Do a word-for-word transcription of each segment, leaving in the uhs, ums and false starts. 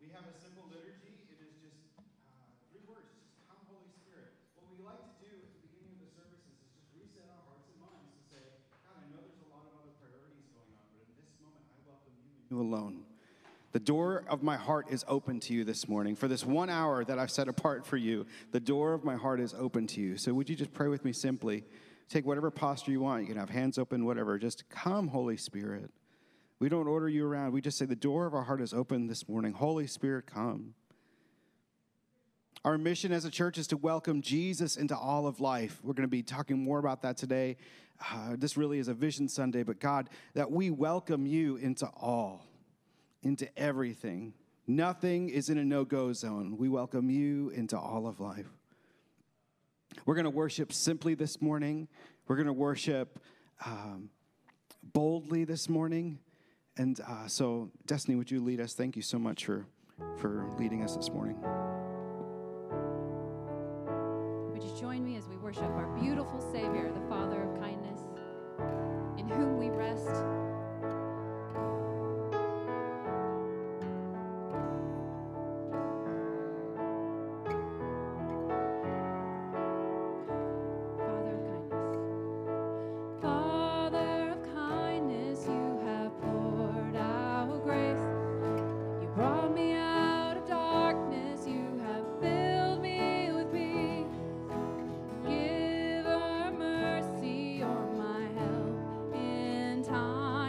We have a simple liturgy. It is just uh, three words, just come Holy Spirit. What we like to do at the beginning of the services is just reset our hearts and minds to say, God, I know there's a lot of other priorities going on, but in this moment, I welcome you, you alone. The door of my heart is open to you this morning. For this one hour that I've set apart for you, the door of my heart is open to you. So would you just pray with me simply? Take whatever posture you want. You can have hands open, whatever. Just come, Holy Spirit. We don't order you around. We just say the door of our heart is open this morning. Holy Spirit, come. Our mission as a church is to welcome Jesus into all of life. We're going to be talking more about that today. Uh, this really is a Vision Sunday, but God, that we welcome you into all, into everything. Nothing is in a no-go zone. We welcome you into all of life. We're going to worship simply this morning. We're going to worship um, boldly this morning. And uh, so, Destiny, would you lead us? Thank you so much for, for leading us this morning. Would you join me as we worship our beautiful Savior, the Father of kindness, in whom we rest? Time.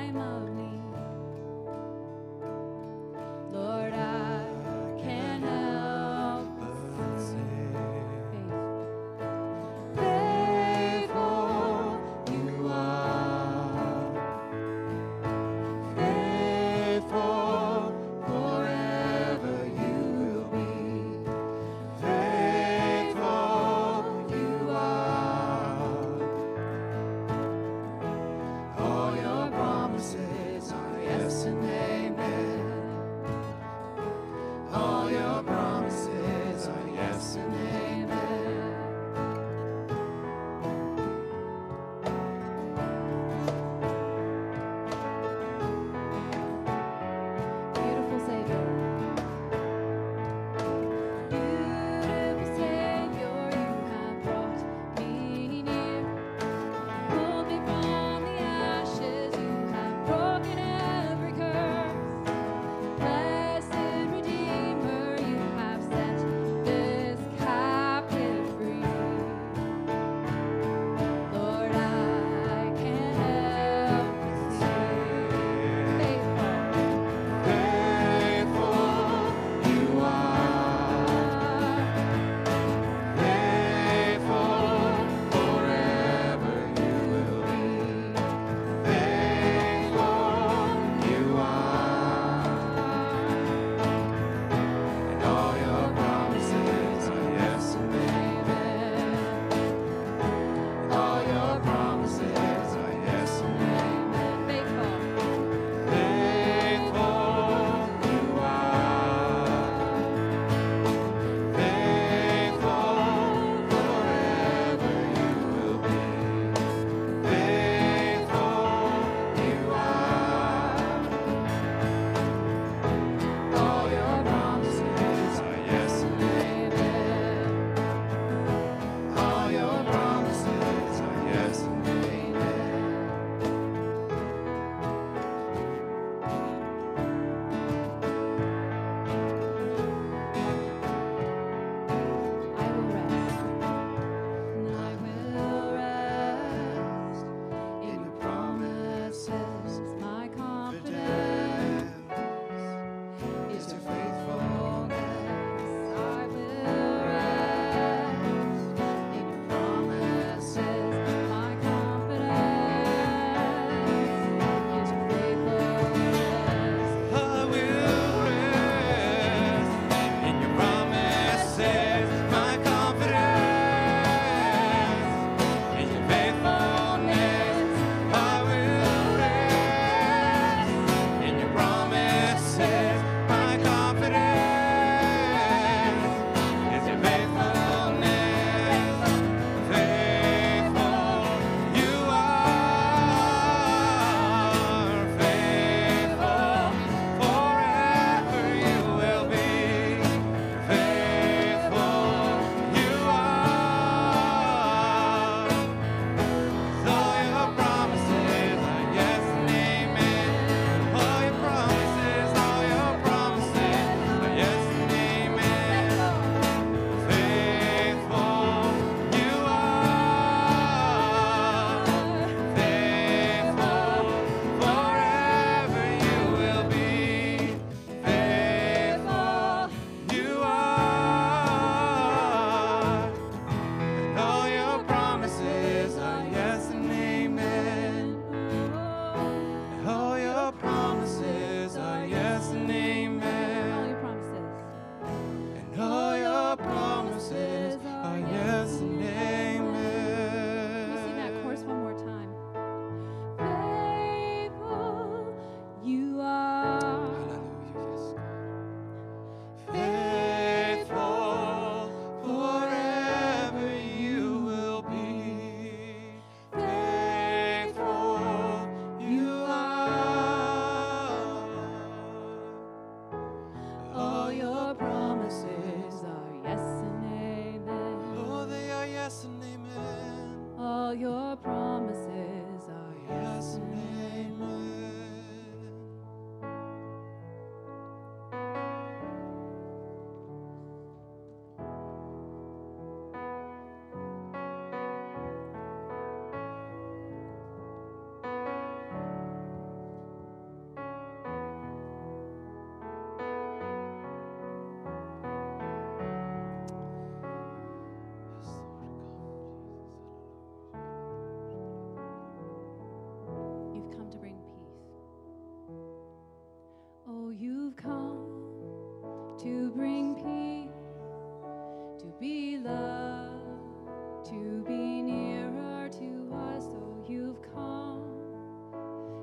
all your promises are yes and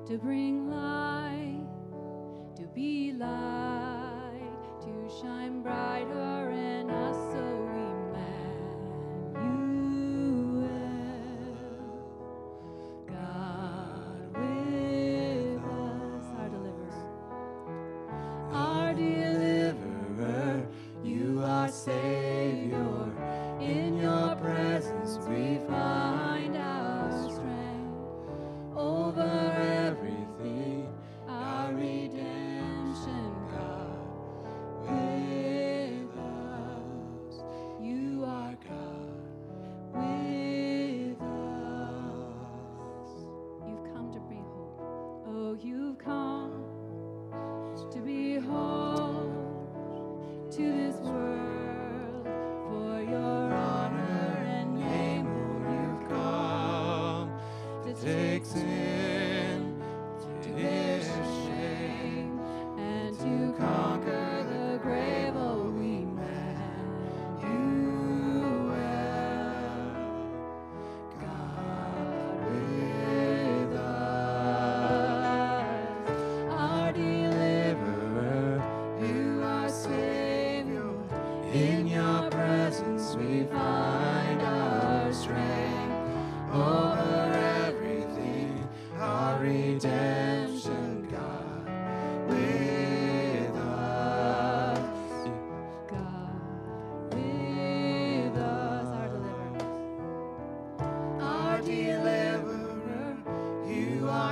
to bring light, to be light, to shine brighter in us so we Emmanuel, God with us, our deliverer. Our deliverer, you are Savior, in your presence we find our strength over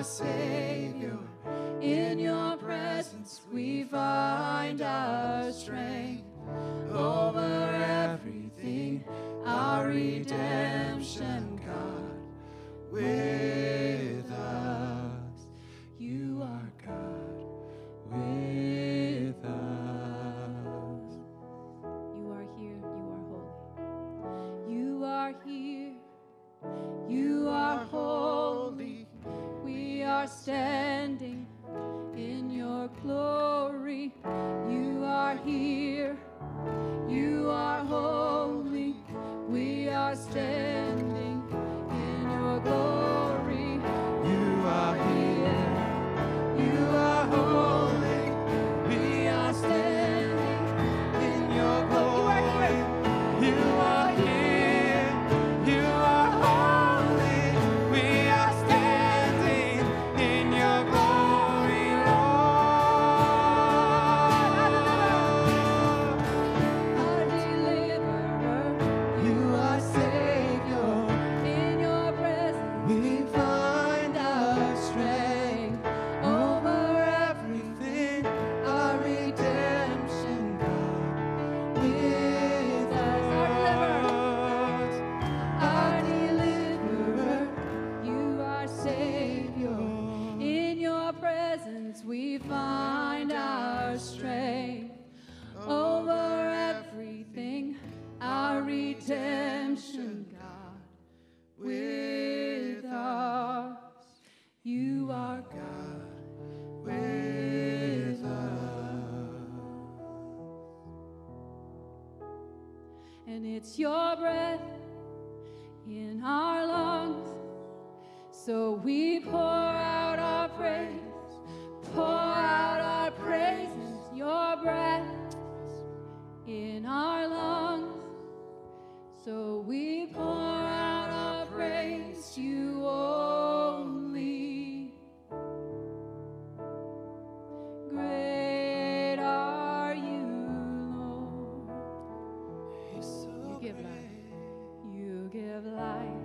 Savior, in your presence we find our strength over everything, our redemption, God with us, you are God with us. You are here, you are holy, you are here, you are holy. We are standing in your glory. You are here. You are holy. We are standing in your glory. You are here. You are holy. We are standing in your glory. You are here. It's your breath in our lungs, so we pour out our praise, pour out our praise. It's your breath in our lungs, so we pour out our praise. You only great. Give life,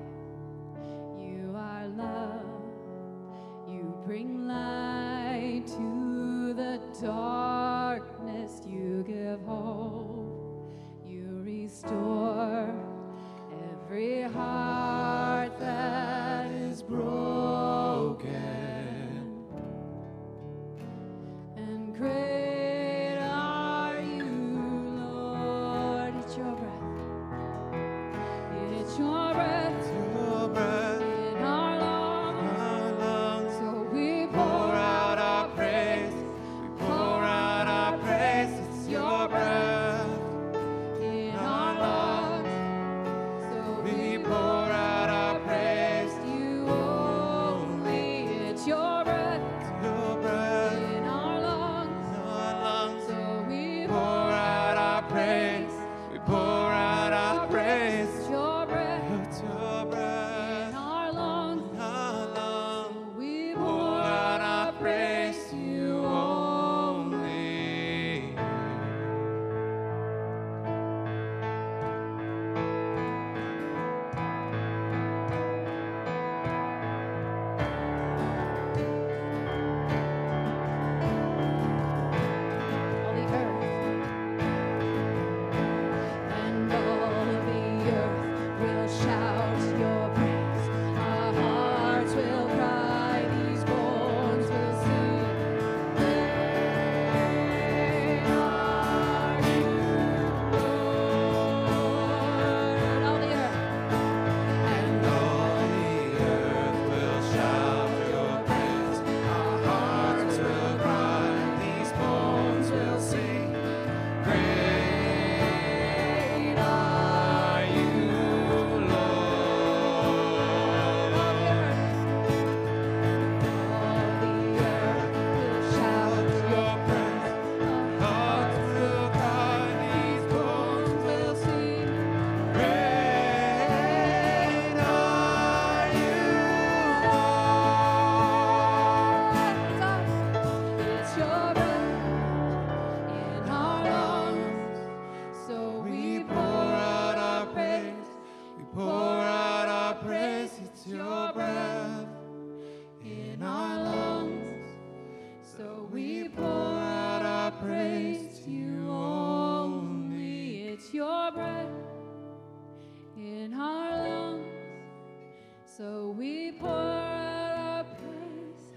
So we pour out our praise,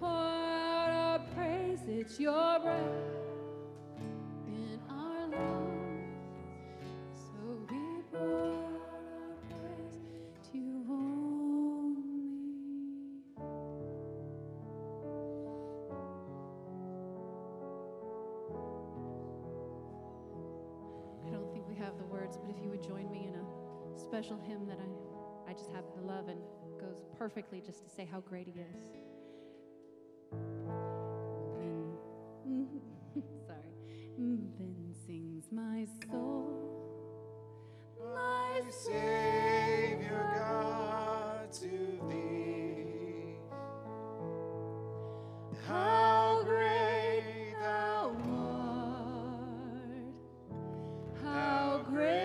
pour out our praise. It's your breath. Special hymn that I, I just have to love and goes perfectly just to say how great he is. Then, sorry. Then sings my soul, my Savior God, to thee. How great thou art! How great!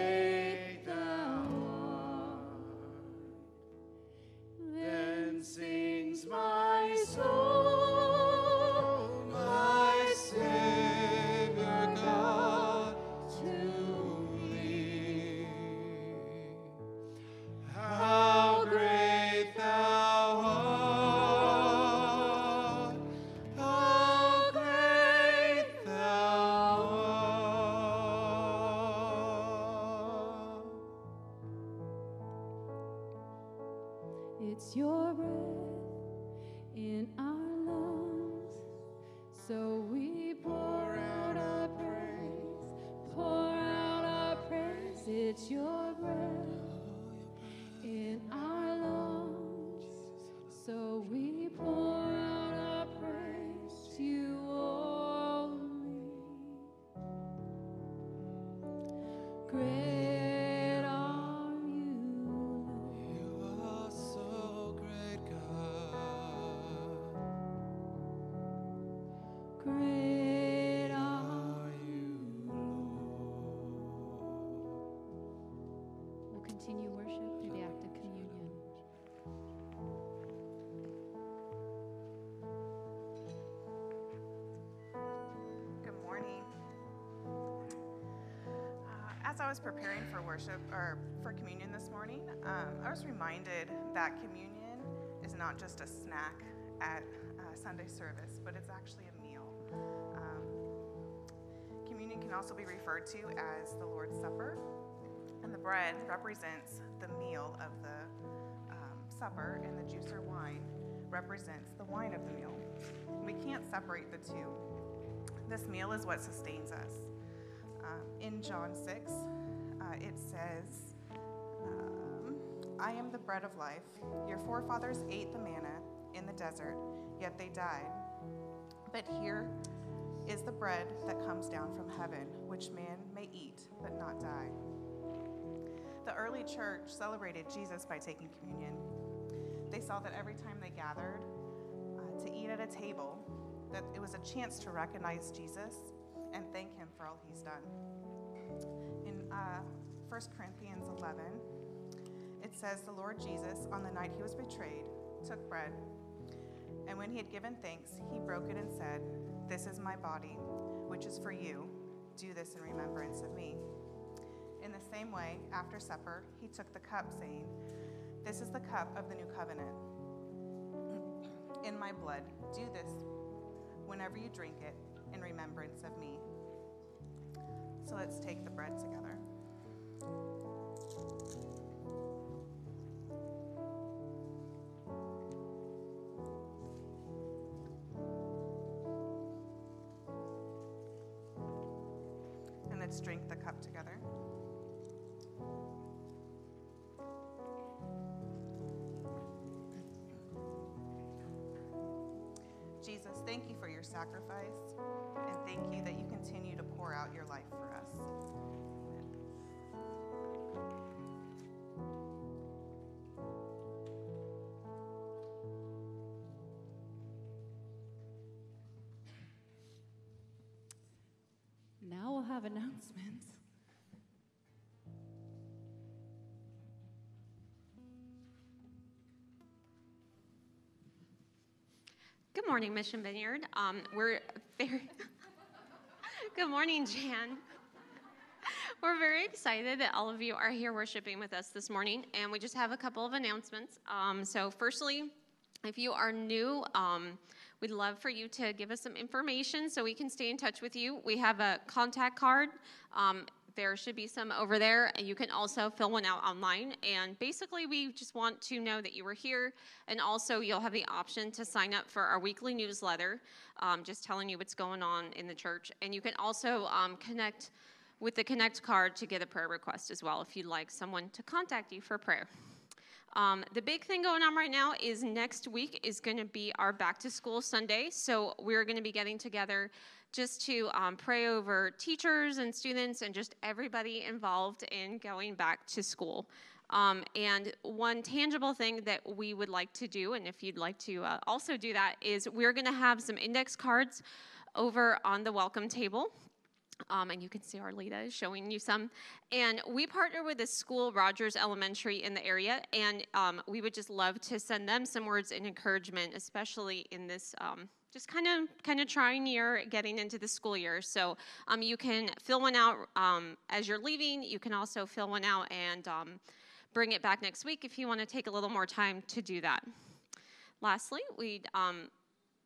It's your breath in our lungs, so we pour out our praise, pour out our praise. It's your breath in our lungs, so we pour out our praise to you only. Great. As I was preparing for worship or for communion this morning, um, I was reminded that communion is not just a snack at uh, Sunday service, but it's actually a meal. Um, communion can also be referred to as the Lord's Supper, and the bread represents the meal of the um, supper, and the juice or wine represents the wine of the meal. We can't separate the two. This meal is what sustains us. Um, in John six, uh, it says, um, I am the bread of life. Your forefathers ate the manna in the desert, yet they died. But here is the bread that comes down from heaven, which man may eat but not die. The early church celebrated Jesus by taking communion. They saw that every time they gathered uh, to eat at a table, that it was a chance to recognize Jesus and thank him for all he's done. In uh, First Corinthians eleven, it says, the Lord Jesus, on the night he was betrayed, took bread, and when he had given thanks, he broke it and said, this is my body, which is for you. Do this in remembrance of me. In the same way, after supper, he took the cup, saying, this is the cup of the new covenant. In my blood, do this whenever you drink it, in remembrance of me. So let's take the bread together. And let's drink the cup together. Jesus, thank you for your sacrifice, and thank you that you continue to pour out your life for us. Amen. Now we'll have announcements. Good morning, Mission Vineyard. Um, we're very, good morning, Jan. We're very excited that all of you are here worshiping with us this morning, and we just have a couple of announcements. Um, so firstly, if you are new, um, we'd love for you to give us some information so we can stay in touch with you. We have a contact card. Um, There should be some over there, and you can also fill one out online. And basically, we just want to know that you were here, and also you'll have the option to sign up for our weekly newsletter, um, just telling you what's going on in the church. And you can also um, connect with the Connect card to get a prayer request as well if you'd like someone to contact you for prayer. Um, the big thing going on right now is next week is going to be our Back to School Sunday, so we're going to be getting together just to um, pray over teachers and students and just everybody involved in going back to school. Um, and one tangible thing that we would like to do, and if you'd like to uh, also do that, is we're going to have some index cards over on the welcome table. Um, and you can see our Lita is showing you some. And we partner with a school, Rogers Elementary, in the area, and um, we would just love to send them some words and encouragement, especially in this um, just kind of kind of trying year, getting into the school year. So um, you can fill one out um, as you're leaving. You can also fill one out and um, bring it back next week if you want to take a little more time to do that. Lastly, we'd... Um,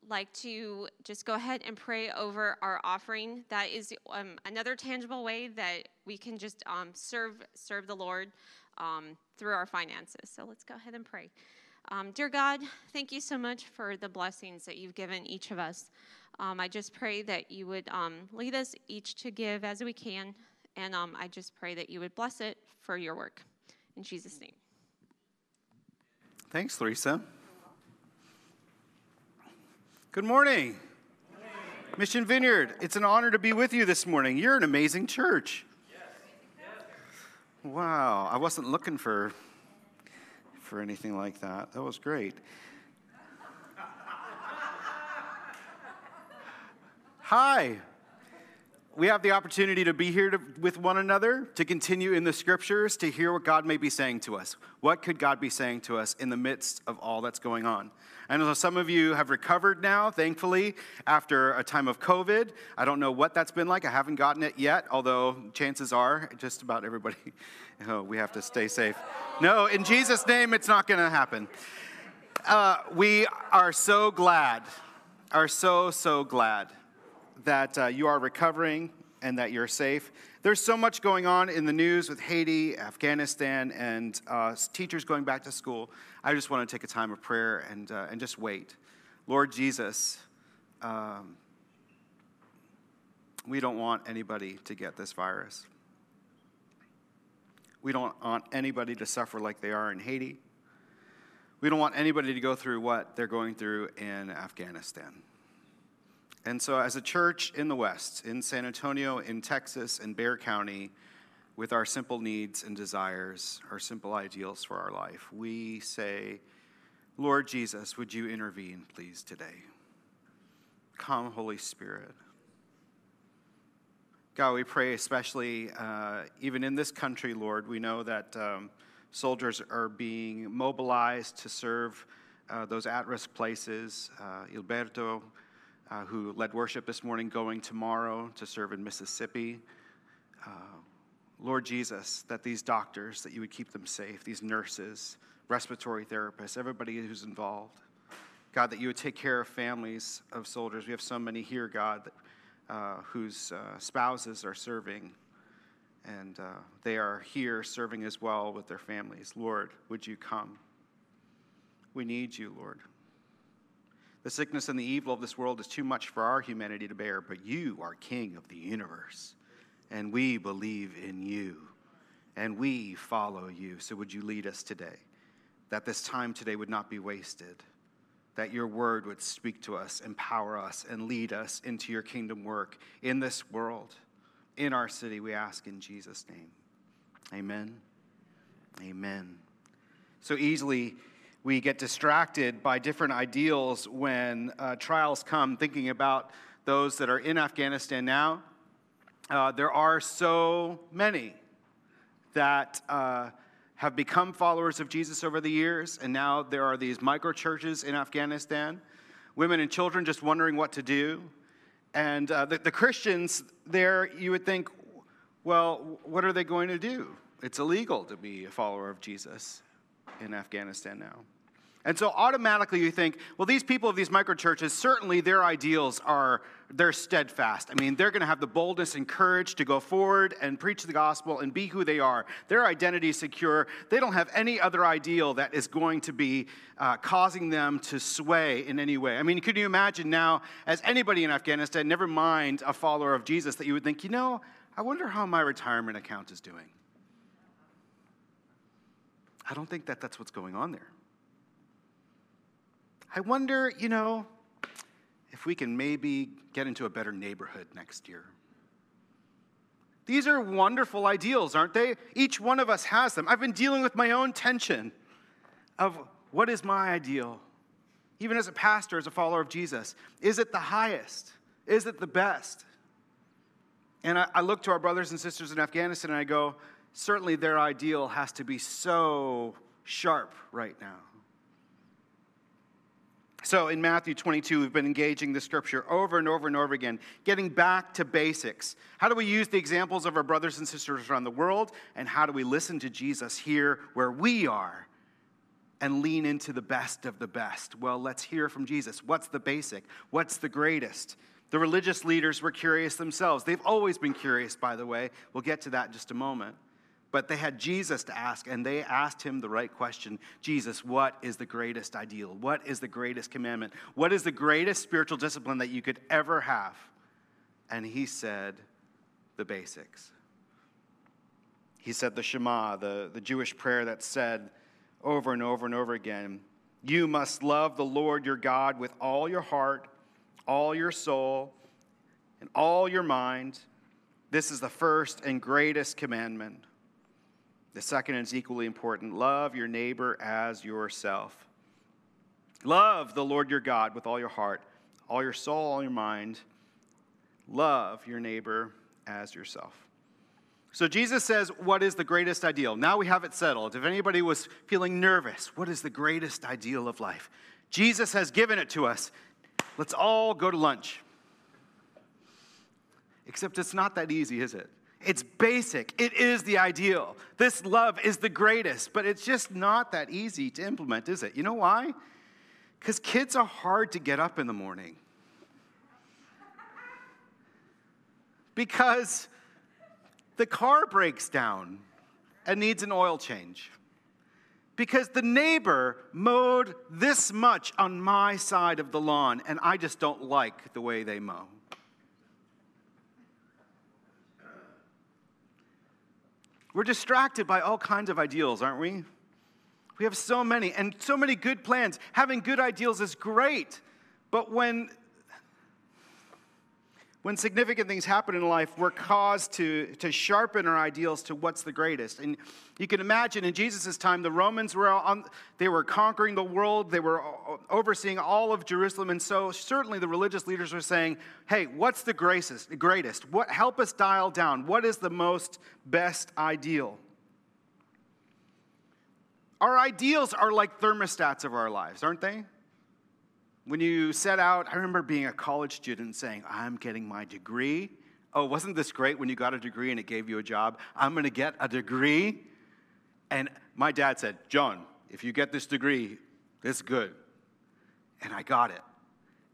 like to just go ahead and pray over our offering. That is um, another tangible way that we can just um, serve serve the Lord um, through our finances. So let's go ahead and pray. Um, dear God, thank you so much for the blessings that you've given each of us. Um, I just pray that you would um, lead us each to give as we can, and um, I just pray that you would bless it for your work. In Jesus' name. Thanks, Larissa. Good morning. Good morning, Mission Vineyard. It's an honor to be with you this morning. You're an amazing church. Yes. Yes. Wow, I wasn't looking for for anything like that. That was great. Hi. We have the opportunity to be here to, with one another, to continue in the scriptures, to hear what God may be saying to us. What could God be saying to us in the midst of all that's going on? And so some of you have recovered now, thankfully, after a time of COVID. I don't know what that's been like. I haven't gotten it yet, although chances are just about everybody, oh, we have to stay safe. No, in Jesus' name, it's not going to happen. Uh, we are so glad, are so, so glad that uh, you are recovering and that you're safe. There's so much going on in the news with Haiti, Afghanistan, and uh, teachers going back to school. I just want to take a time of prayer and, uh, and just wait. Lord Jesus, um, we don't want anybody to get this virus. We don't want anybody to suffer like they are in Haiti. We don't want anybody to go through what they're going through in Afghanistan. And so as a church in the West, in San Antonio, in Texas, in Bexar County, with our simple needs and desires, our simple ideals for our life, we say, Lord Jesus, would you intervene, please, today? Come, Holy Spirit. God, we pray especially, uh, even in this country, Lord, we know that um, soldiers are being mobilized to serve uh, those at-risk places. Uh, Gilberto, Uh, who led worship this morning, going tomorrow to serve in Mississippi. Uh, Lord Jesus, that these doctors, that you would keep them safe, these nurses, respiratory therapists, everybody who's involved. God, that you would take care of families of soldiers. We have so many here, God, that, uh, whose uh, spouses are serving, and uh, they are here serving as well with their families. Lord, would you come? We need you, Lord. The sickness and the evil of this world is too much for our humanity to bear, but you are King of the universe, and we believe in you, and we follow you. So would you lead us today, that this time today would not be wasted, that your word would speak to us, empower us, and lead us into your kingdom work in this world, in our city, we ask in Jesus' name. Amen. Amen. So easily, we get distracted by different ideals when uh, trials come, thinking about those that are in Afghanistan now. Uh, there are so many that uh, have become followers of Jesus over the years, and now there are these micro-churches in Afghanistan, women and children just wondering what to do. And uh, the, the Christians there, you would think, Well, what are they going to do? It's illegal to be a follower of Jesus in Afghanistan now. And so automatically you think, well, these people of these microchurches, certainly their ideals are, they're steadfast. I mean, they're going to have the boldness and courage to go forward and preach the gospel and be who they are. Their identity is secure. They don't have any other ideal that is going to be uh, causing them to sway in any way. I mean, could you imagine now, as anybody in Afghanistan, never mind a follower of Jesus, that you would think, you know, I wonder how my retirement account is doing. I don't think that that's what's going on there. I wonder, you know, if we can maybe get into a better neighborhood next year. These are wonderful ideals, aren't they? Each one of us has them. I've been dealing with my own tension of what is my ideal, even as a pastor, as a follower of Jesus. Is it the highest? Is it the best? And I, I look to our brothers and sisters in Afghanistan and I go, certainly their ideal has to be so sharp right now. So in Matthew twenty-two, we've been engaging the scripture over and over and over again, getting back to basics. How do we use the examples of our brothers and sisters around the world? And how do we listen to Jesus here where we are and lean into the best of the best? Well, let's hear from Jesus. What's the basic? What's the greatest? The religious leaders were curious themselves. They've always been curious, by the way. We'll get to that in just a moment. But they had Jesus to ask, and they asked him the right question. Jesus, what is the greatest ideal? What is the greatest commandment? What is the greatest spiritual discipline that you could ever have? And he said the basics. He said the Shema, the, the Jewish prayer that's said over and over and over again. You must love the Lord your God with all your heart, all your soul, and all your mind. This is the first and greatest commandment. The second is equally important. Love your neighbor as yourself. Love the Lord your God with all your heart, all your soul, all your mind. Love your neighbor as yourself. So Jesus says, what is the greatest ideal? Now we have it settled. If anybody was feeling nervous, what is the greatest ideal of life? Jesus has given it to us. Let's all go to lunch. Except it's not that easy, is it? It's basic. It is the ideal. This love is the greatest, but it's just not that easy to implement, is it? You know why? Because kids are hard to get up in the morning. Because the car breaks down and needs an oil change. Because the neighbor mowed this much on my side of the lawn, and I just don't like the way they mow. We're distracted by all kinds of ideals, aren't we? We have so many, and so many good plans. Having good ideals is great, but when, when significant things happen in life, we're caused to, to sharpen our ideals to what's the greatest. And you can imagine in Jesus' time, the Romans were on, they were conquering the world. They were overseeing all of Jerusalem, and so certainly the religious leaders were saying, hey, what's the greatest? What, help us dial down. What is the most best ideal? Our ideals are like thermostats of our lives, aren't they? When you set out, I remember being a college student saying, I'm getting my degree. Oh, wasn't this great when you got a degree and it gave you a job? I'm going to get a degree. And my dad said, John, if you get this degree, it's good. And I got it.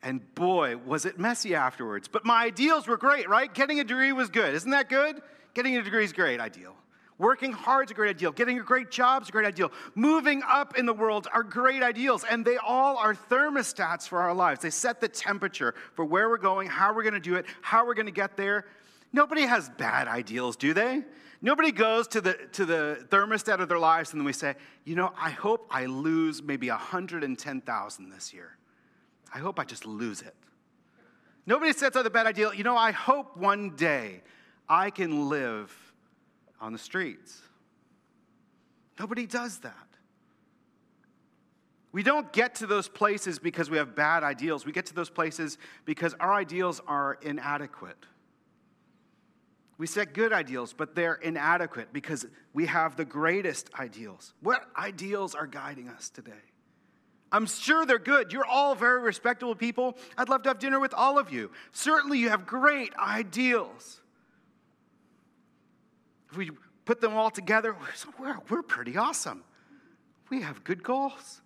And boy, was it messy afterwards. But my ideals were great, right? Getting a degree was good. Isn't that good? Getting a degree is a great ideal. Working hard is a great ideal. Getting a great job is a great ideal. Moving up in the world are great ideals, and they all are thermostats for our lives. They set the temperature for where we're going, how we're going to do it, how we're going to get there. Nobody has bad ideals, do they? Nobody goes to the, to the thermostat of their lives and then we say, you know, I hope I lose maybe one hundred ten thousand this year. I hope I just lose it. Nobody sets out the bad ideal. You know, I hope one day I can live on the streets. Nobody does that. We don't get to those places because we have bad ideals. We get to those places because our ideals are inadequate. We set good ideals, but they're inadequate because we have the greatest ideals. What ideals are guiding us today? I'm sure they're good. You're all very respectable people. I'd love to have dinner with all of you. Certainly you have great ideals. If we put them all together, we're, we're pretty awesome. We have good goals.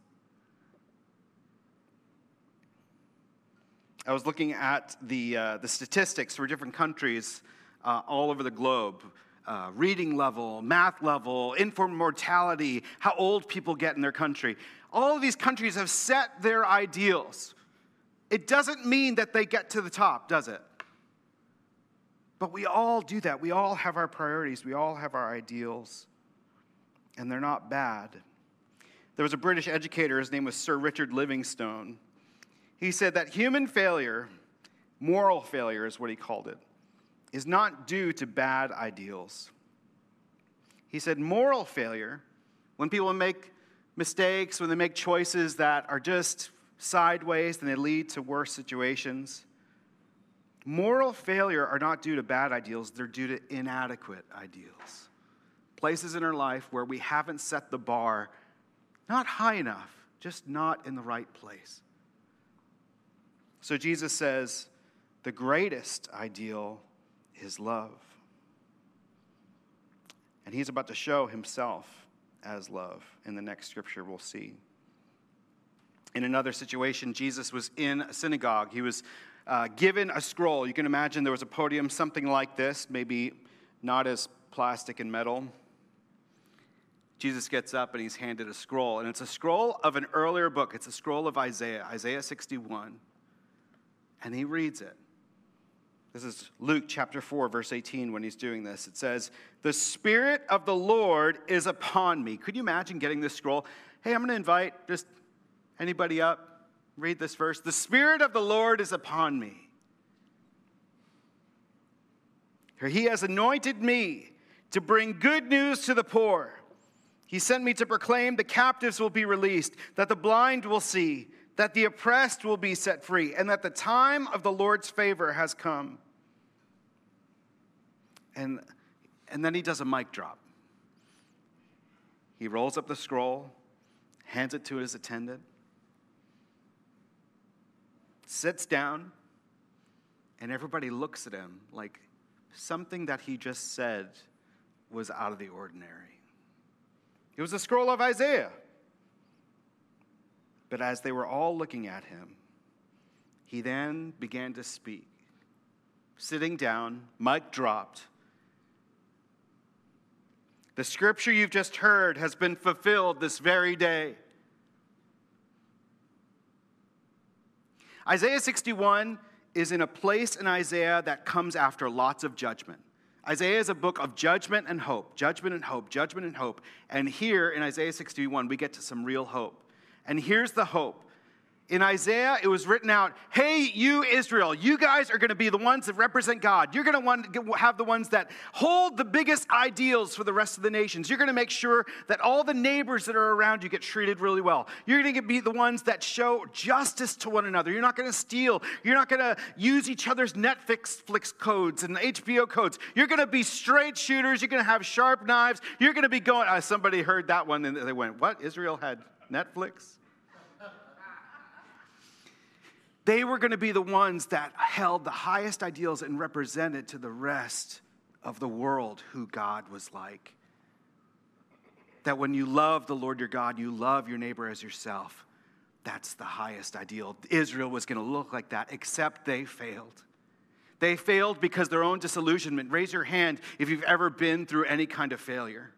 I was looking at the uh, the statistics for different countries uh, all over the globe. Uh, reading level, math level, infant mortality, how old people get in their country. All of these countries have set their ideals. It doesn't mean that they get to the top, does it? But we all do that. We all have our priorities. We all have our ideals. And they're not bad. There was a British educator. His name was Sir Richard Livingstone. He said that human failure, moral failure is what he called it, is not due to bad ideals. He said moral failure, when people make mistakes, when they make choices that are just sideways and they lead to worse situations, moral failure are not due to bad ideals, they're due to inadequate ideals. Places in our life where we haven't set the bar, not high enough, just not in the right place. So Jesus says, the greatest ideal is love. And he's about to show himself as love in the next scripture we'll see. In another situation, Jesus was in a synagogue. He was uh, given a scroll. You can imagine there was a podium, something like this, maybe not as plastic and metal. Jesus gets up and he's handed a scroll. And it's a scroll of an earlier book. It's a scroll of Isaiah, Isaiah sixty-one. And he reads it. This is Luke chapter four, verse eighteen, when he's doing this. It says, the Spirit of the Lord is upon me. Could you imagine getting this scroll? Hey, I'm going to invite just anybody up, read this verse. The Spirit of the Lord is upon me. He has anointed me to bring good news to the poor. He sent me to proclaim the captives will be released, that the blind will see, that the oppressed will be set free, and that the time of the Lord's favor has come. And, and then he does a mic drop. He rolls up the scroll, hands it to his attendant, sits down, and everybody looks at him like something that he just said was out of the ordinary. It was the scroll of Isaiah. But as they were all looking at him, he then began to speak. Sitting down, mic dropped. The scripture you've just heard has been fulfilled this very day. Isaiah sixty-one is in a place in Isaiah that comes after lots of judgment. Isaiah is a book of judgment and hope, judgment and hope, judgment and hope. And here in Isaiah sixty-one, we get to some real hope. And here's the hope. In Isaiah, it was written out, hey, you Israel, you guys are going to be the ones that represent God. You're going to have the ones that hold the biggest ideals for the rest of the nations. You're going to make sure that all the neighbors that are around you get treated really well. You're going to be the ones that show justice to one another. You're not going to steal. You're not going to use each other's Netflix codes and H B O codes. You're going to be straight shooters. You're going to have sharp knives. You're going to be going, uh, somebody heard that one and they went, what? Israel had Netflix? They were going to be the ones that held the highest ideals and represented to the rest of the world who God was like. That when you love the Lord your God, you love your neighbor as yourself. That's the highest ideal. Israel was going to look like that, except they failed. They failed because their own disillusionment. Raise your hand if you've ever been through any kind of failure.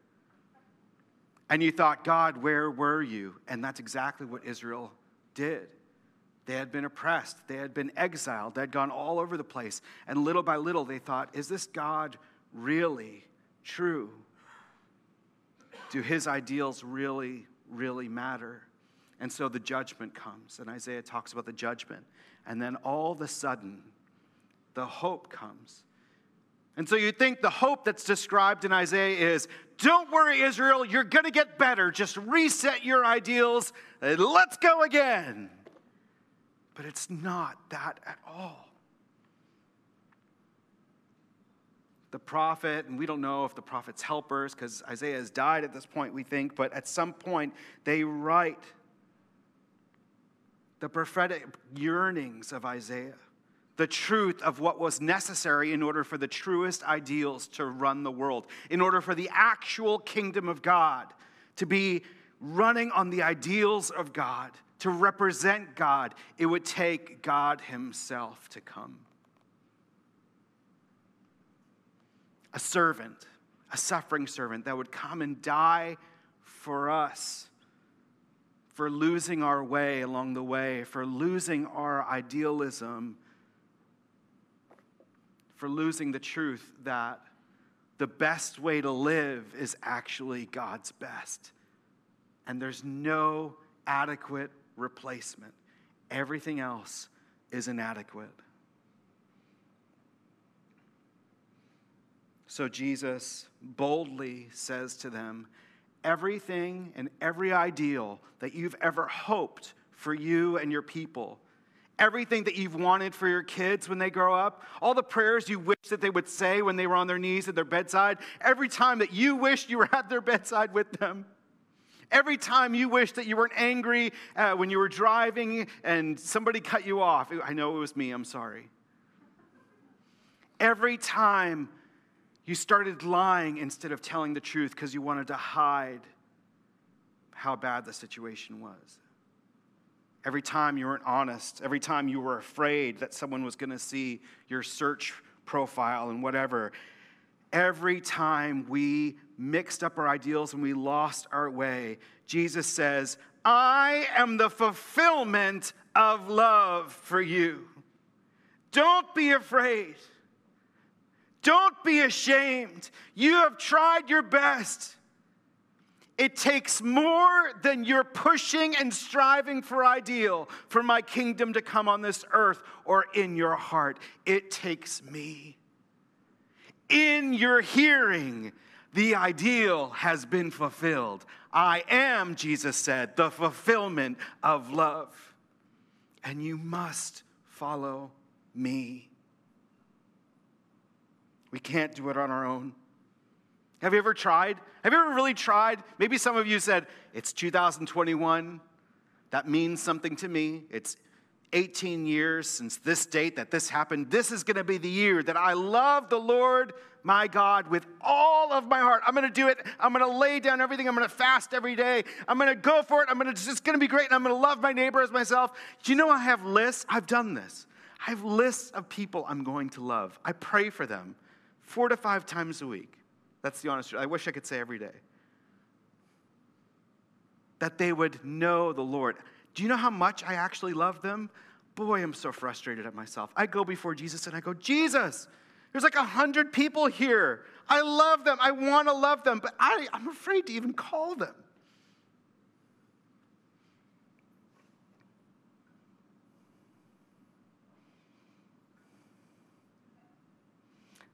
And you thought, God, where were you? And that's exactly what Israel did. They had been oppressed. They had been exiled. They had gone all over the place. And little by little, they thought, is this God really true? Do his ideals really, really matter? And so the judgment comes. And Isaiah talks about the judgment. And then all of a sudden, the hope comes. And so you think the hope that's described in Isaiah is, don't worry, Israel, you're going to get better. Just reset your ideals and let's go again. But it's not that at all. The prophet, and we don't know if the prophet's helpers, because Isaiah has died at this point, we think, but at some point they write the prophetic yearnings of Isaiah. the truth of what was necessary in order for the truest ideals to run the world, in order for the actual kingdom of God to be running on the ideals of God, to represent God. It would take God himself to come. A servant, a suffering servant that would come and die for us, for losing our way along the way, for losing our idealism, for losing the truth that the best way to live is actually God's best. And there's no adequate replacement. Everything else is inadequate. So Jesus boldly says to them, everything and every ideal that you've ever hoped for you and your people, everything that you've wanted for your kids when they grow up, all the prayers you wish that they would say when they were on their knees at their bedside, every time that you wished you were at their bedside with them, every time you wished that you weren't angry uh, when you were driving and somebody cut you off. I know it was me, I'm sorry. Every time you started lying instead of telling the truth because you wanted to hide how bad the situation was. Every time you weren't honest, every time you were afraid that someone was going to see your search profile and whatever, every time we mixed up our ideals and we lost our way, Jesus says, I am the fulfillment of love for you. Don't be afraid. Don't be ashamed. You have tried your best. It takes more than your pushing and striving for ideal for my kingdom to come on this earth or in your heart. It takes me. In your hearing, the ideal has been fulfilled. I am, Jesus said, the fulfillment of love. And you must follow me. We can't do it on our own. Have you ever tried? Have you ever really tried? Maybe some of you said, it's two thousand twenty-one. That means something to me. It's eighteen years since this date that this happened. This is going to be the year that I love the Lord my God with all of my heart. I'm going to do it. I'm going to lay down everything. I'm going to fast every day. I'm going to go for it. I'm going to, it's going to be great. And I'm going to love my neighbor as myself. Do you know I have lists? I've done this. I have lists of people I'm going to love. I pray for them. Four to five times a week. That's the honest truth. I wish I could say every day. That they would know the Lord. Do you know how much I actually love them? Boy, I'm so frustrated at myself. I go before Jesus and I go, Jesus, there's like a hundred people here. I love them. I want to love them. But I, I'm afraid to even call them.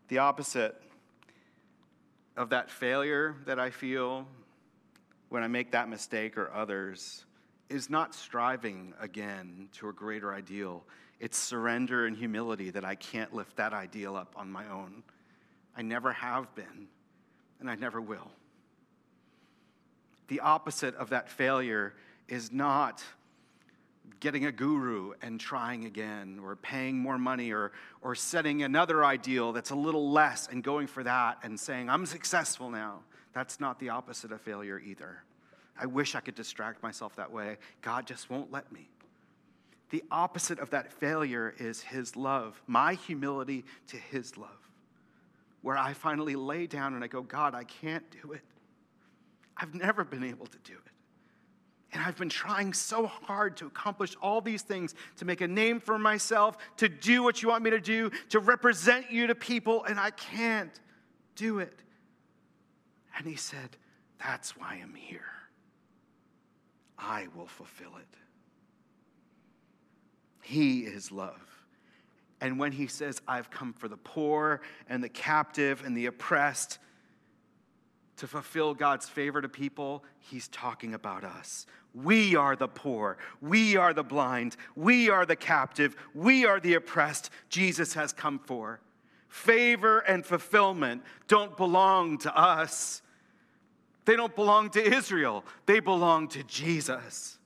The opposite of that failure that I feel when I make that mistake or others is not striving again to a greater ideal. It's surrender and humility that I can't lift that ideal up on my own. I never have been, and I never will. The opposite of that failure is not getting a guru and trying again, or paying more money, or or setting another ideal that's a little less and going for that and saying, I'm successful now. That's not the opposite of failure either. I wish I could distract myself that way. God just won't let me. The opposite of that failure is his love, my humility to his love, where I finally lay down and I go, God, I can't do it. I've never been able to do it. And I've been trying so hard to accomplish all these things, to make a name for myself, to do what you want me to do, to represent you to people, and I can't do it. And he said, that's why I'm here. I will fulfill it. He is love. And when he says, I've come for the poor and the captive and the oppressed, to fulfill God's favor to people, he's talking about us. We are the poor. We are the blind. We are the captive. We are the oppressed. Jesus has come for. Favor and fulfillment don't belong to us. They don't belong to Israel. They belong to Jesus.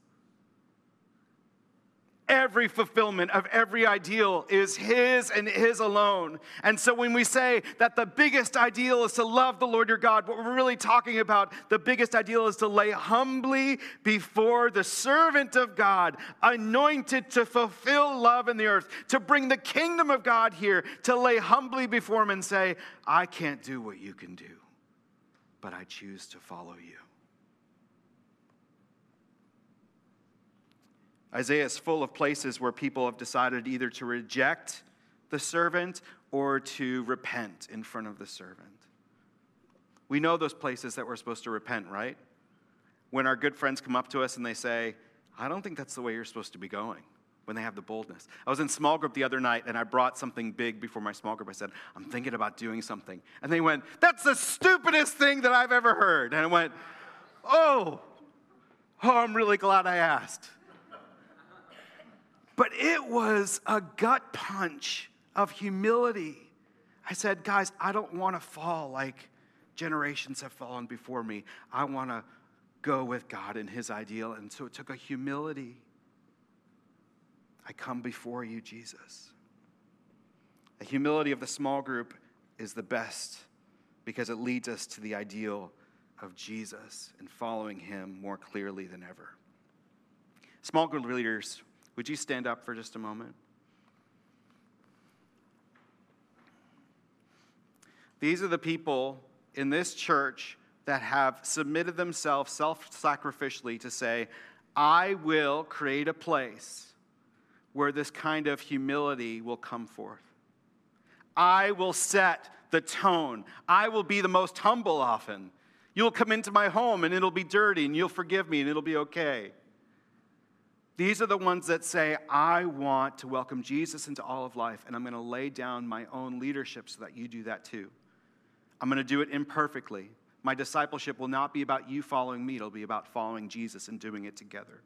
Every fulfillment of every ideal is His and His alone. And so when we say that the biggest ideal is to love the Lord your God, what we're really talking about, the biggest ideal is to lay humbly before the servant of God, anointed to fulfill love in the earth, to bring the kingdom of God here, to lay humbly before Him and say, I can't do what you can do, but I choose to follow you. Isaiah is full of places where people have decided either to reject the servant or to repent in front of the servant. We know those places that we're supposed to repent, right? When our good friends come up to us and they say, I don't think that's the way you're supposed to be going, when they have the boldness. I was in small group the other night, and I brought something big before my small group. I said, I'm thinking about doing something. And they went, that's the stupidest thing that I've ever heard. And I went, oh, oh, I'm really glad I asked. But it was a gut punch of humility. I said, guys, I don't want to fall like generations have fallen before me. I want to go with God and His ideal. And so it took a humility. I come before you, Jesus. The humility of the small group is the best because it leads us to the ideal of Jesus and following Him more clearly than ever. Small group leaders, would you stand up for just a moment? These are the people in this church that have submitted themselves self-sacrificially to say, I will create a place where this kind of humility will come forth. I will set the tone. I will be the most humble often. You'll come into my home and it'll be dirty and you'll forgive me and it'll be okay. These are the ones that say, I want to welcome Jesus into all of life, and I'm going to lay down my own leadership so that you do that too. I'm going to do it imperfectly. My discipleship will not be about you following me. It'll be about following Jesus and doing it together.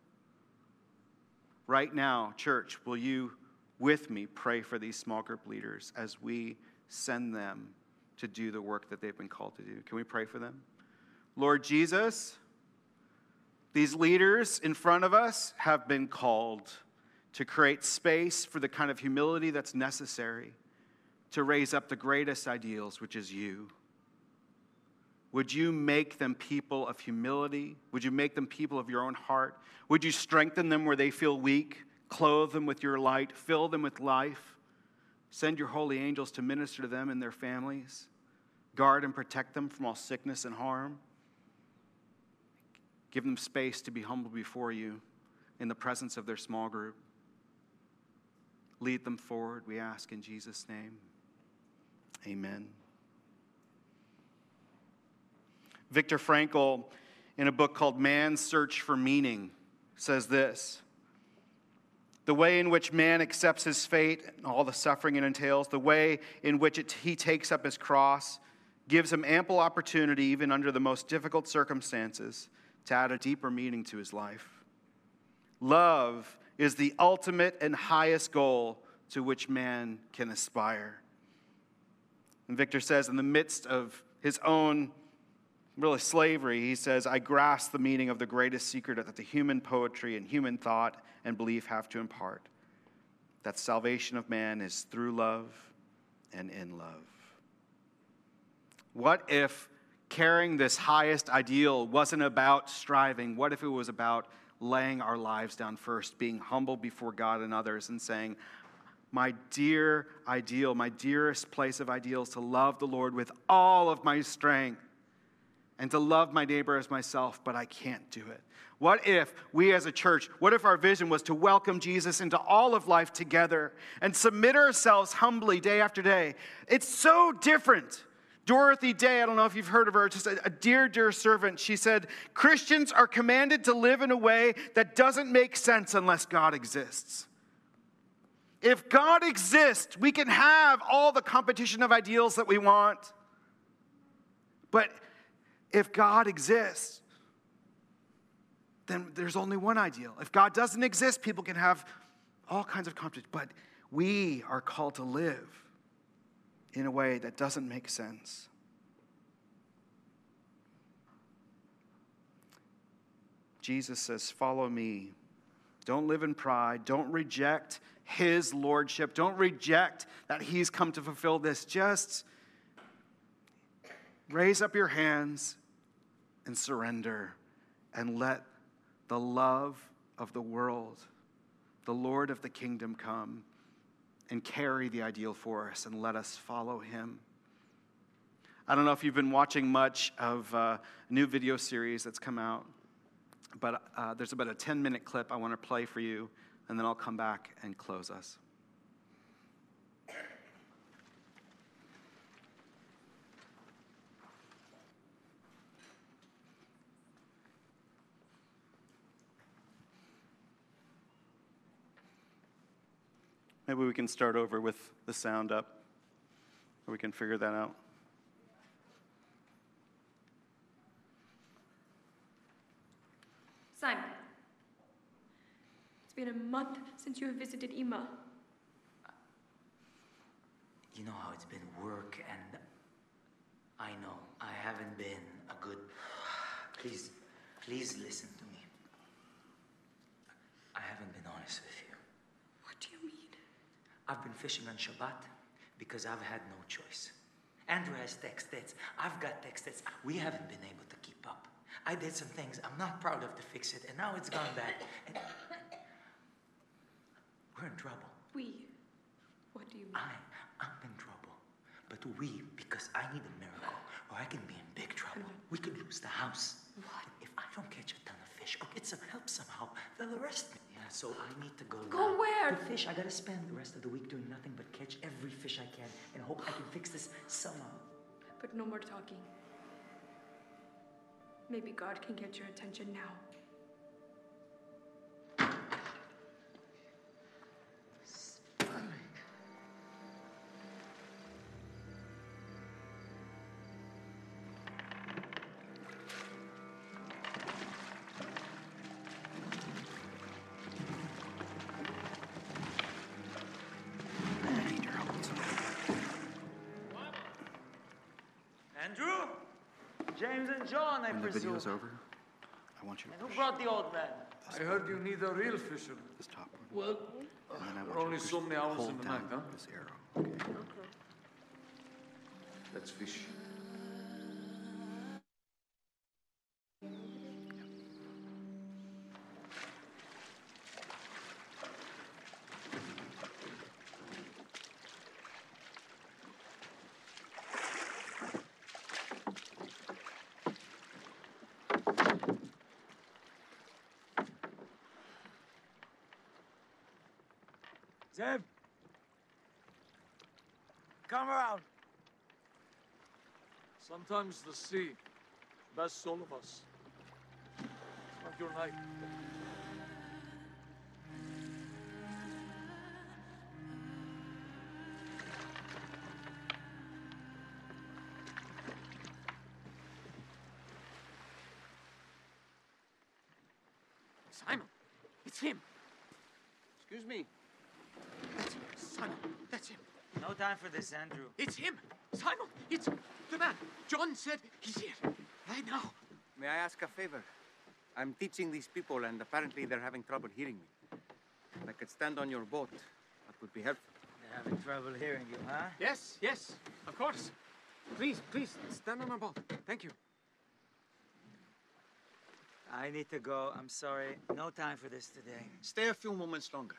Right now, church, will you, with me, pray for these small group leaders as we send them to do the work that they've been called to do? Can we pray for them? Lord Jesus, these leaders in front of us have been called to create space for the kind of humility that's necessary to raise up the greatest ideals, which is you. Would you make them people of humility? Would you make them people of your own heart? Would you strengthen them where they feel weak? Clothe them with your light. Fill them with life. Send your holy angels to minister to them and their families. Guard and protect them from all sickness and harm. Give them space to be humble before you in the presence of their small group. Lead them forward, we ask in Jesus' name. Amen. Viktor Frankl, in a book called Man's Search for Meaning, says this: the way in which man accepts his fate and all the suffering it entails, the way in which it, he takes up his cross, gives him ample opportunity, even under the most difficult circumstances, to add a deeper meaning to his life. Love is the ultimate and highest goal to which man can aspire. And Viktor says, in the midst of his own really slavery, he says, I grasp the meaning of the greatest secret that the human poetry and human thought and belief have to impart, that salvation of man is through love and in love. What if carrying this highest ideal wasn't about striving? What if it was about laying our lives down first, being humble before God and others and saying, my dear ideal, my dearest place of ideals, to love the Lord with all of my strength, and to love my neighbor as myself, but I can't do it. What if we as a church, what if our vision was to welcome Jesus into all of life together and submit ourselves humbly day after day? It's so different. Dorothy Day, I don't know if you've heard of her, just a, a dear, dear servant. She said, Christians are commanded to live in a way that doesn't make sense unless God exists. If God exists, we can have all the competition of ideals that we want. But if God exists, then there's only one ideal. If God doesn't exist, people can have all kinds of conflict. But we are called to live in a way that doesn't make sense. Jesus says, follow me Don't live in pride. Don't reject his lordship. Don't reject that he's come to fulfill this. Just raise up your hands and surrender and let the love of the world, the Lord of the kingdom, come and carry the ideal for us and let us follow him. I don't know if you've been watching much of a new video series that's come out, but uh, there's about a ten-minute clip I want to play for you, and then I'll come back and close us. Maybe we can start over with the sound up, or we can figure that out. Simon, it's been a month since you have visited Ima. You know how it's been work, and I know I haven't been a good... Please, please listen to me. I haven't been honest with you. What do you mean? I've been fishing on Shabbat because I've had no choice. Andrew has text dates. I've got text dates. We haven't been able to keep up. I did some things I'm not proud of to fix it, and now it's gone bad. And we're in trouble. We? What do you mean? I, I'm in trouble. But we, because I need a miracle, or I can be in big trouble. We could lose the house. What? If I don't catch a ton of fish or get some help somehow, they'll arrest me. Yeah, so I need to go Go now. Where? To fish. I gotta spend the rest of the week doing nothing but catch every fish I can and hope I can fix this somehow. But no more talking. Maybe God can get your attention now. Stomach. I need your help. Andrew? James and John, I presume. When the video's over, I want you to push. Who brought the old man? I heard you need a real fisherman. This top one. Well, uh, and then I want only so many hours in the night, huh? This arrow. Okay. Okay. Let's fish. Zev, come around. Sometimes the sea bests all of us. Like your night. Simon, it's him. Excuse me. Simon, that's him. No time for this, Andrew. It's him! Simon, it's the man. John said he's here, right now. May I ask a favor? I'm teaching these people, and apparently they're having trouble hearing me. If I could stand on your boat, that would be helpful. They're having trouble hearing you, huh? Yes, yes, of course. Please, please, stand on our boat. Thank you. I need to go. I'm sorry. No time for this today. Stay a few moments longer.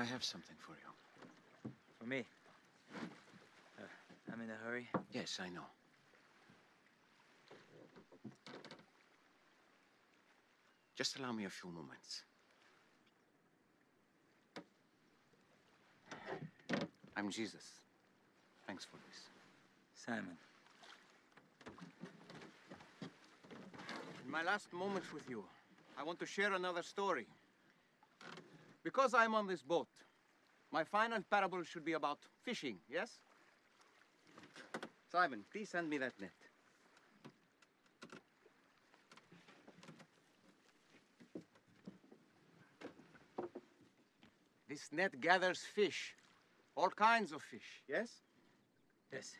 I have something for you. For me? Uh, I'm in a hurry? Yes, I know. Just allow me a few moments. I'm Jesus. Thanks for this. Simon. In my last moments with you, I want to share another story. Because I'm on this boat, my final parable should be about fishing, yes? Simon, please hand me that net. This net gathers fish, all kinds of fish, yes? Yes,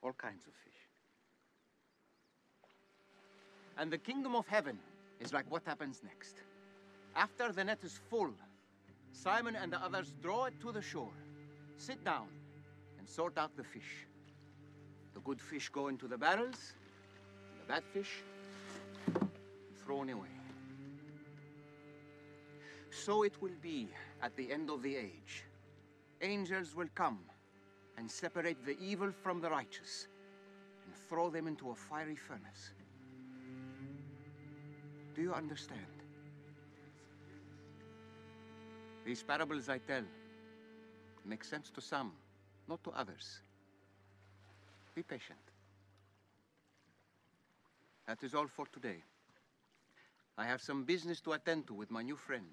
all kinds of fish. And the kingdom of heaven is like what happens next. After the net is full, Simon and the others draw it to the shore, sit down, and sort out the fish. The good fish go into the barrels, and the bad fish thrown away. So it will be at the end of the age. Angels will come and separate the evil from the righteous and throw them into a fiery furnace. Do you understand? These parables I tell make sense to some, not to others. Be patient. That is all for today. I have some business to attend to with my new friend.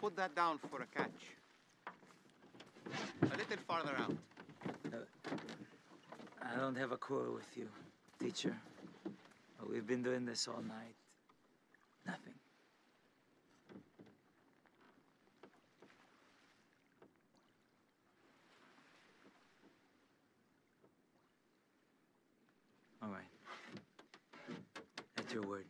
Put that down for a catch. A little farther out. Uh, I don't have a quarrel with you, teacher. But we've been doing this all night. Nothing. All right. That's your word.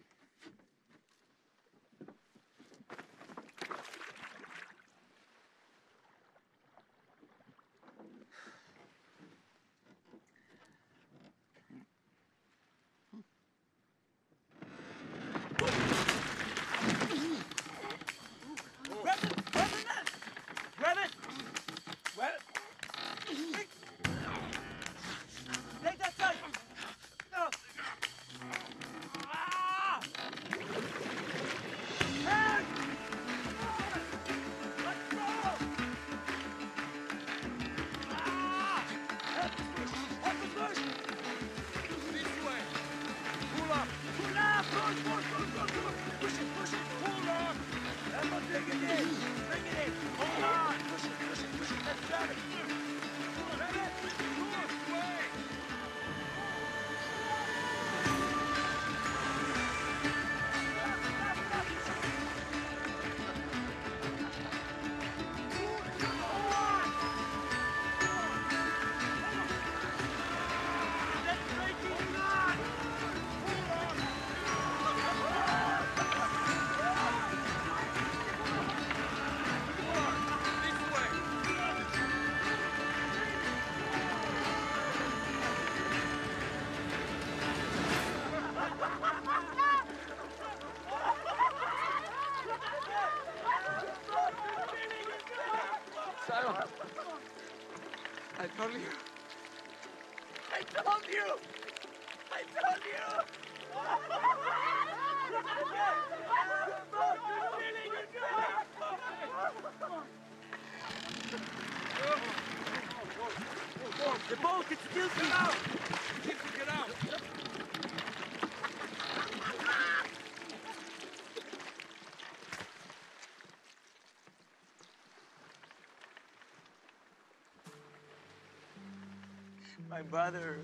My brother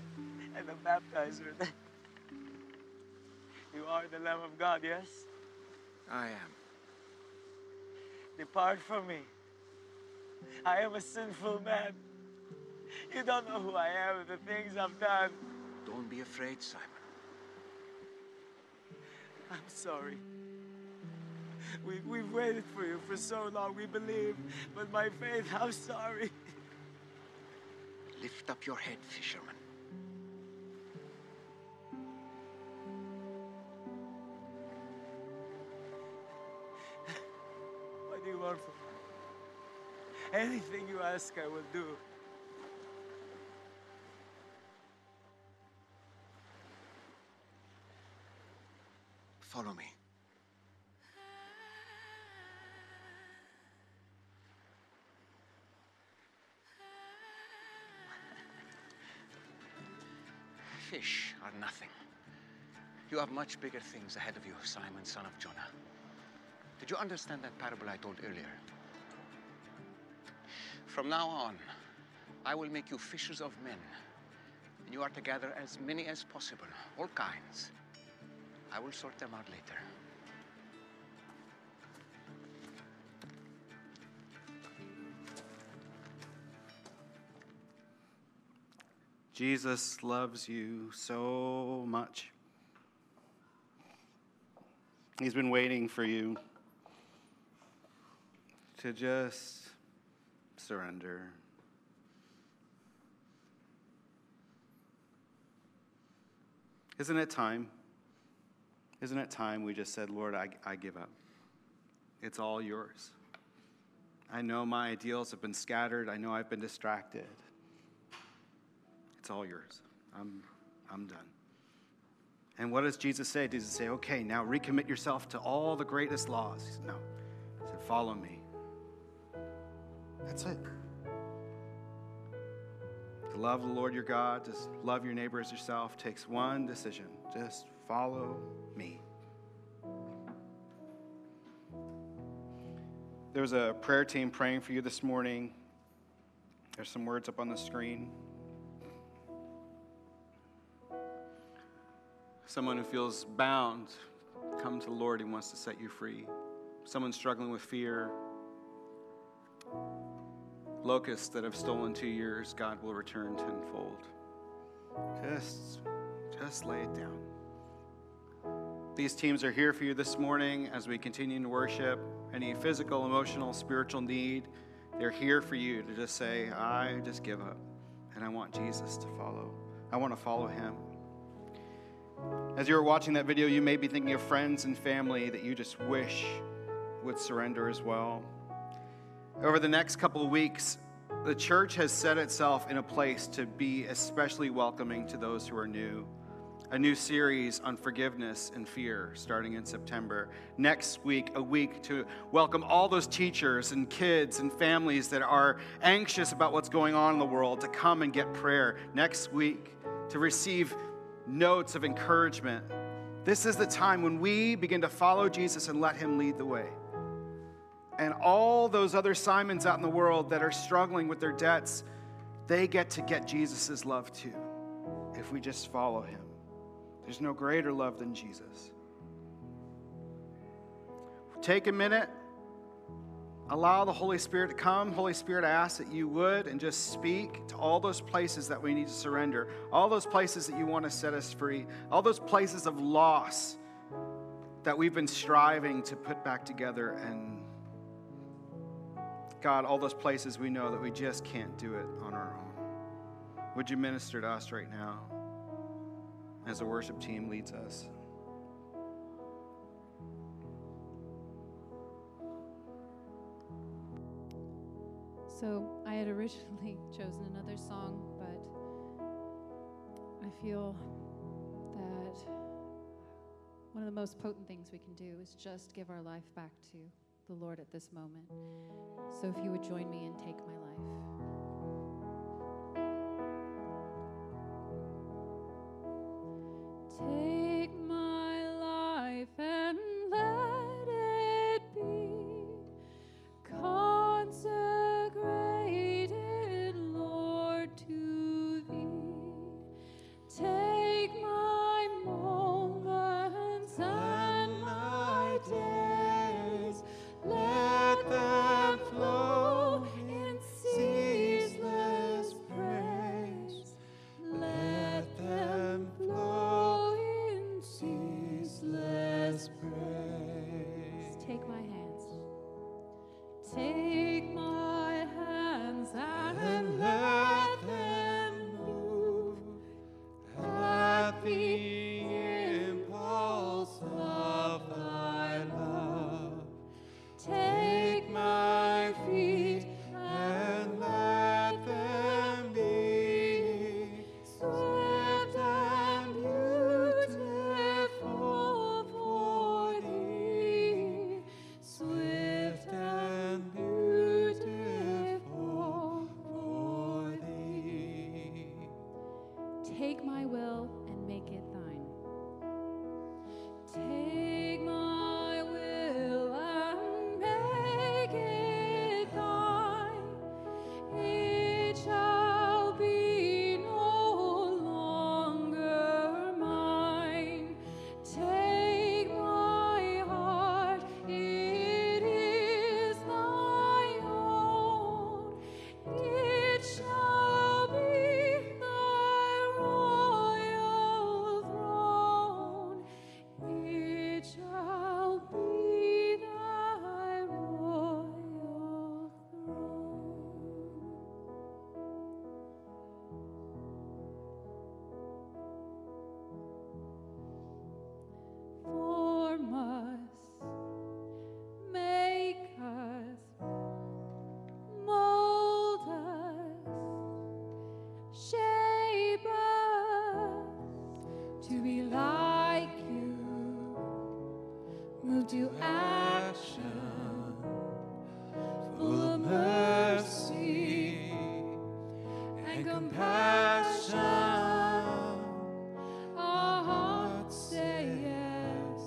and the baptizer. You are the Lamb of God, yes? I am. Depart from me. I am a sinful man. You don't know who I am and the things I've done. Don't be afraid, Simon. I'm sorry. We, we've waited for you for so long, we believe. But my faith, I'm sorry. Lift up your head, fisherman. What do you want from me? Anything you ask, I will do. Follow me. Fish are nothing. You have much bigger things ahead of you, Simon, son of Jonah. Did you understand that parable I told earlier? From now on, I will make you fishers of men, and you are to gather as many as possible, all kinds. I will sort them out later. Jesus loves you so much. He's been waiting for you to just surrender. Isn't it time? Isn't it time we just said, Lord, I, I give up. It's all yours. I know my ideals have been scattered. I know I've been distracted. It's all yours. I'm, I'm done. And what does Jesus say? Does he say, okay, now recommit yourself to all the greatest laws? He said, no. He said, follow me. That's it. To love the Lord your God, to love your neighbor as yourself, takes one decision. Just follow me. There was a prayer team praying for you this morning. There's some words up on the screen. Someone who feels bound, come to the Lord. He wants to set you free. Someone struggling with fear. Locusts that have stolen two years, God will return tenfold. Just, just lay it down. These teams are here for you this morning as we continue to worship. Any physical, emotional, spiritual need, they're here for you to just say, I just give up, and I want Jesus to follow. I want to follow him. As you were watching that video, you may be thinking of friends and family that you just wish would surrender as well. Over the next couple of weeks, the church has set itself in a place to be especially welcoming to those who are new. A new series on forgiveness and fear starting in September. Next week, a week to welcome all those teachers and kids and families that are anxious about what's going on in the world to come and get prayer. Next week, to receive notes of encouragement. This is the time when we begin to follow Jesus and let him lead the way. And all those other Simons out in the world that are struggling with their debts, they get to get Jesus' love too if we just follow him. There's no greater love than Jesus. Take a minute. Allow the Holy Spirit to come. Holy Spirit, I ask that you would and just speak to all those places that we need to surrender, all those places that you want to set us free, all those places of loss that we've been striving to put back together. And God, all those places we know that we just can't do it on our own. Would you minister to us right now as the worship team leads us? So I had originally chosen another song, but I feel that one of the most potent things we can do is just give our life back to the Lord at this moment. So if you would join me and take my life. Take my life and let it be consecrated, Lord, to thee. Take my moments and my days, let them flow in sin. moved to action, full of mercy and compassion. Our hearts say yes,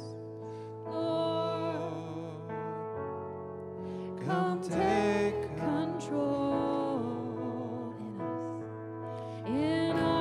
Lord, come take control in us.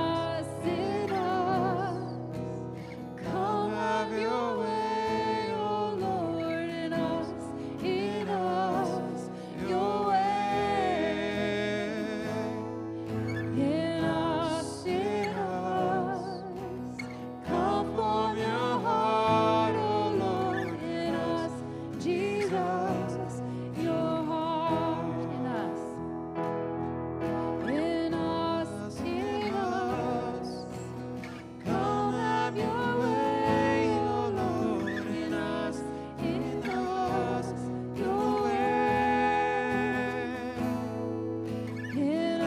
In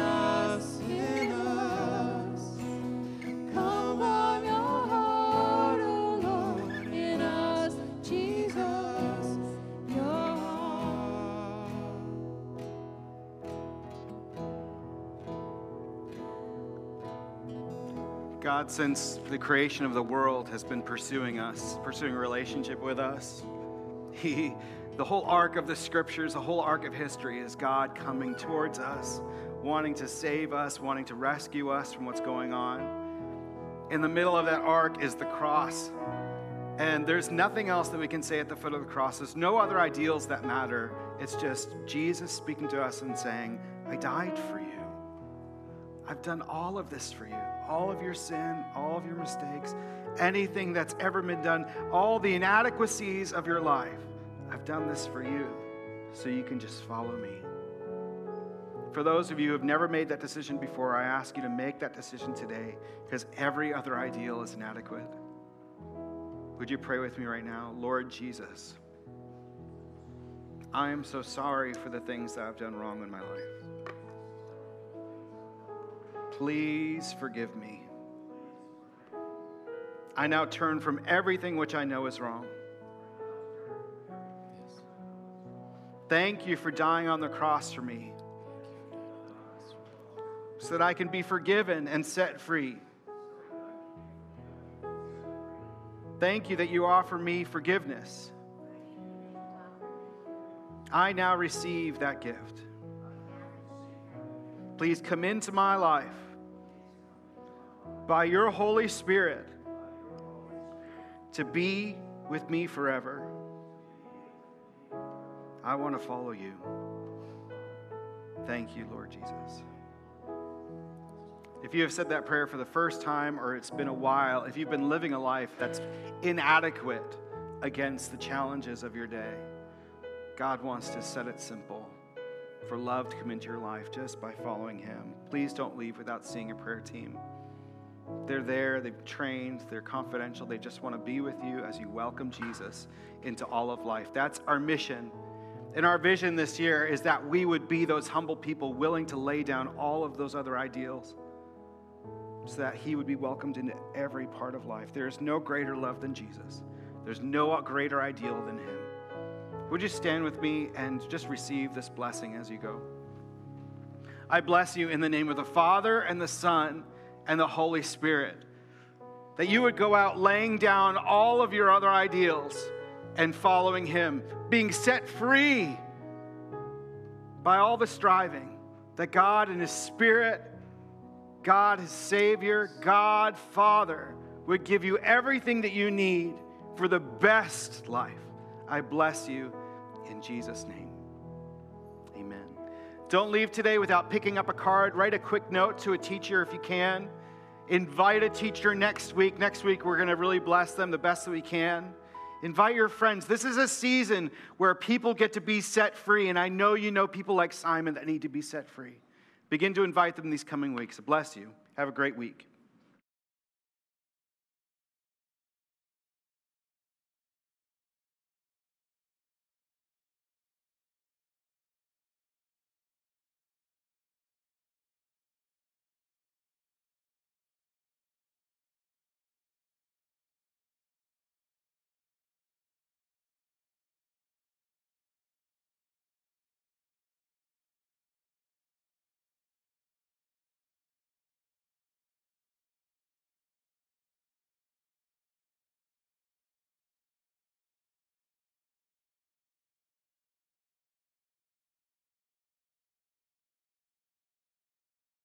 God, since the creation of the world, has been pursuing us, pursuing a relationship with us. He, the whole arc of the scriptures, the whole arc of history is God coming towards us, wanting to save us, wanting to rescue us from what's going on. In the middle of that arc is the cross. And there's nothing else that we can say at the foot of the cross. There's no other ideals that matter. It's just Jesus speaking to us and saying, I died for you. I've done all of this for you, all of your sin, all of your mistakes, anything that's ever been done, all the inadequacies of your life. I've done this for you, so you can just follow me. For those of you who have never made that decision before, I ask you to make that decision today, because every other ideal is inadequate. Would you pray with me right now? Lord Jesus, I am so sorry for the things that I've done wrong in my life. Please forgive me. I now turn from everything which I know is wrong. Thank you for dying on the cross for me, so that I can be forgiven and set free. Thank you that you offer me forgiveness. I now receive that gift. Please come into my life. By your Holy Spirit, to be with me forever. I want to follow you. Thank you, Lord Jesus. If you have said that prayer for the first time, or it's been a while, if you've been living a life that's inadequate against the challenges of your day, God wants to set it simple for love to come into your life just by following him. Please don't leave without seeing a prayer team. They're there, they've trained, they're confidential, they just want to be with you as you welcome Jesus into all of life. That's our mission. And our vision this year is that we would be those humble people willing to lay down all of those other ideals so that he would be welcomed into every part of life. There is no greater love than Jesus. There's no greater ideal than him. Would you stand with me and just receive this blessing as you go? I bless you in the name of the Father and the Son and the Holy Spirit, that you would go out laying down all of your other ideals and following him, being set free by all the striving that God in his Spirit, God his Savior, God Father would give you everything that you need for the best life. I bless you in Jesus' name. Amen. Don't leave today without picking up a card. Write a quick note to a teacher if you can. Invite a teacher next week. Next week, we're going to really bless them the best that we can. Invite your friends. This is a season where people get to be set free, and I know you know people like Simon that need to be set free. Begin to invite them these coming weeks. I bless you. Have a great week.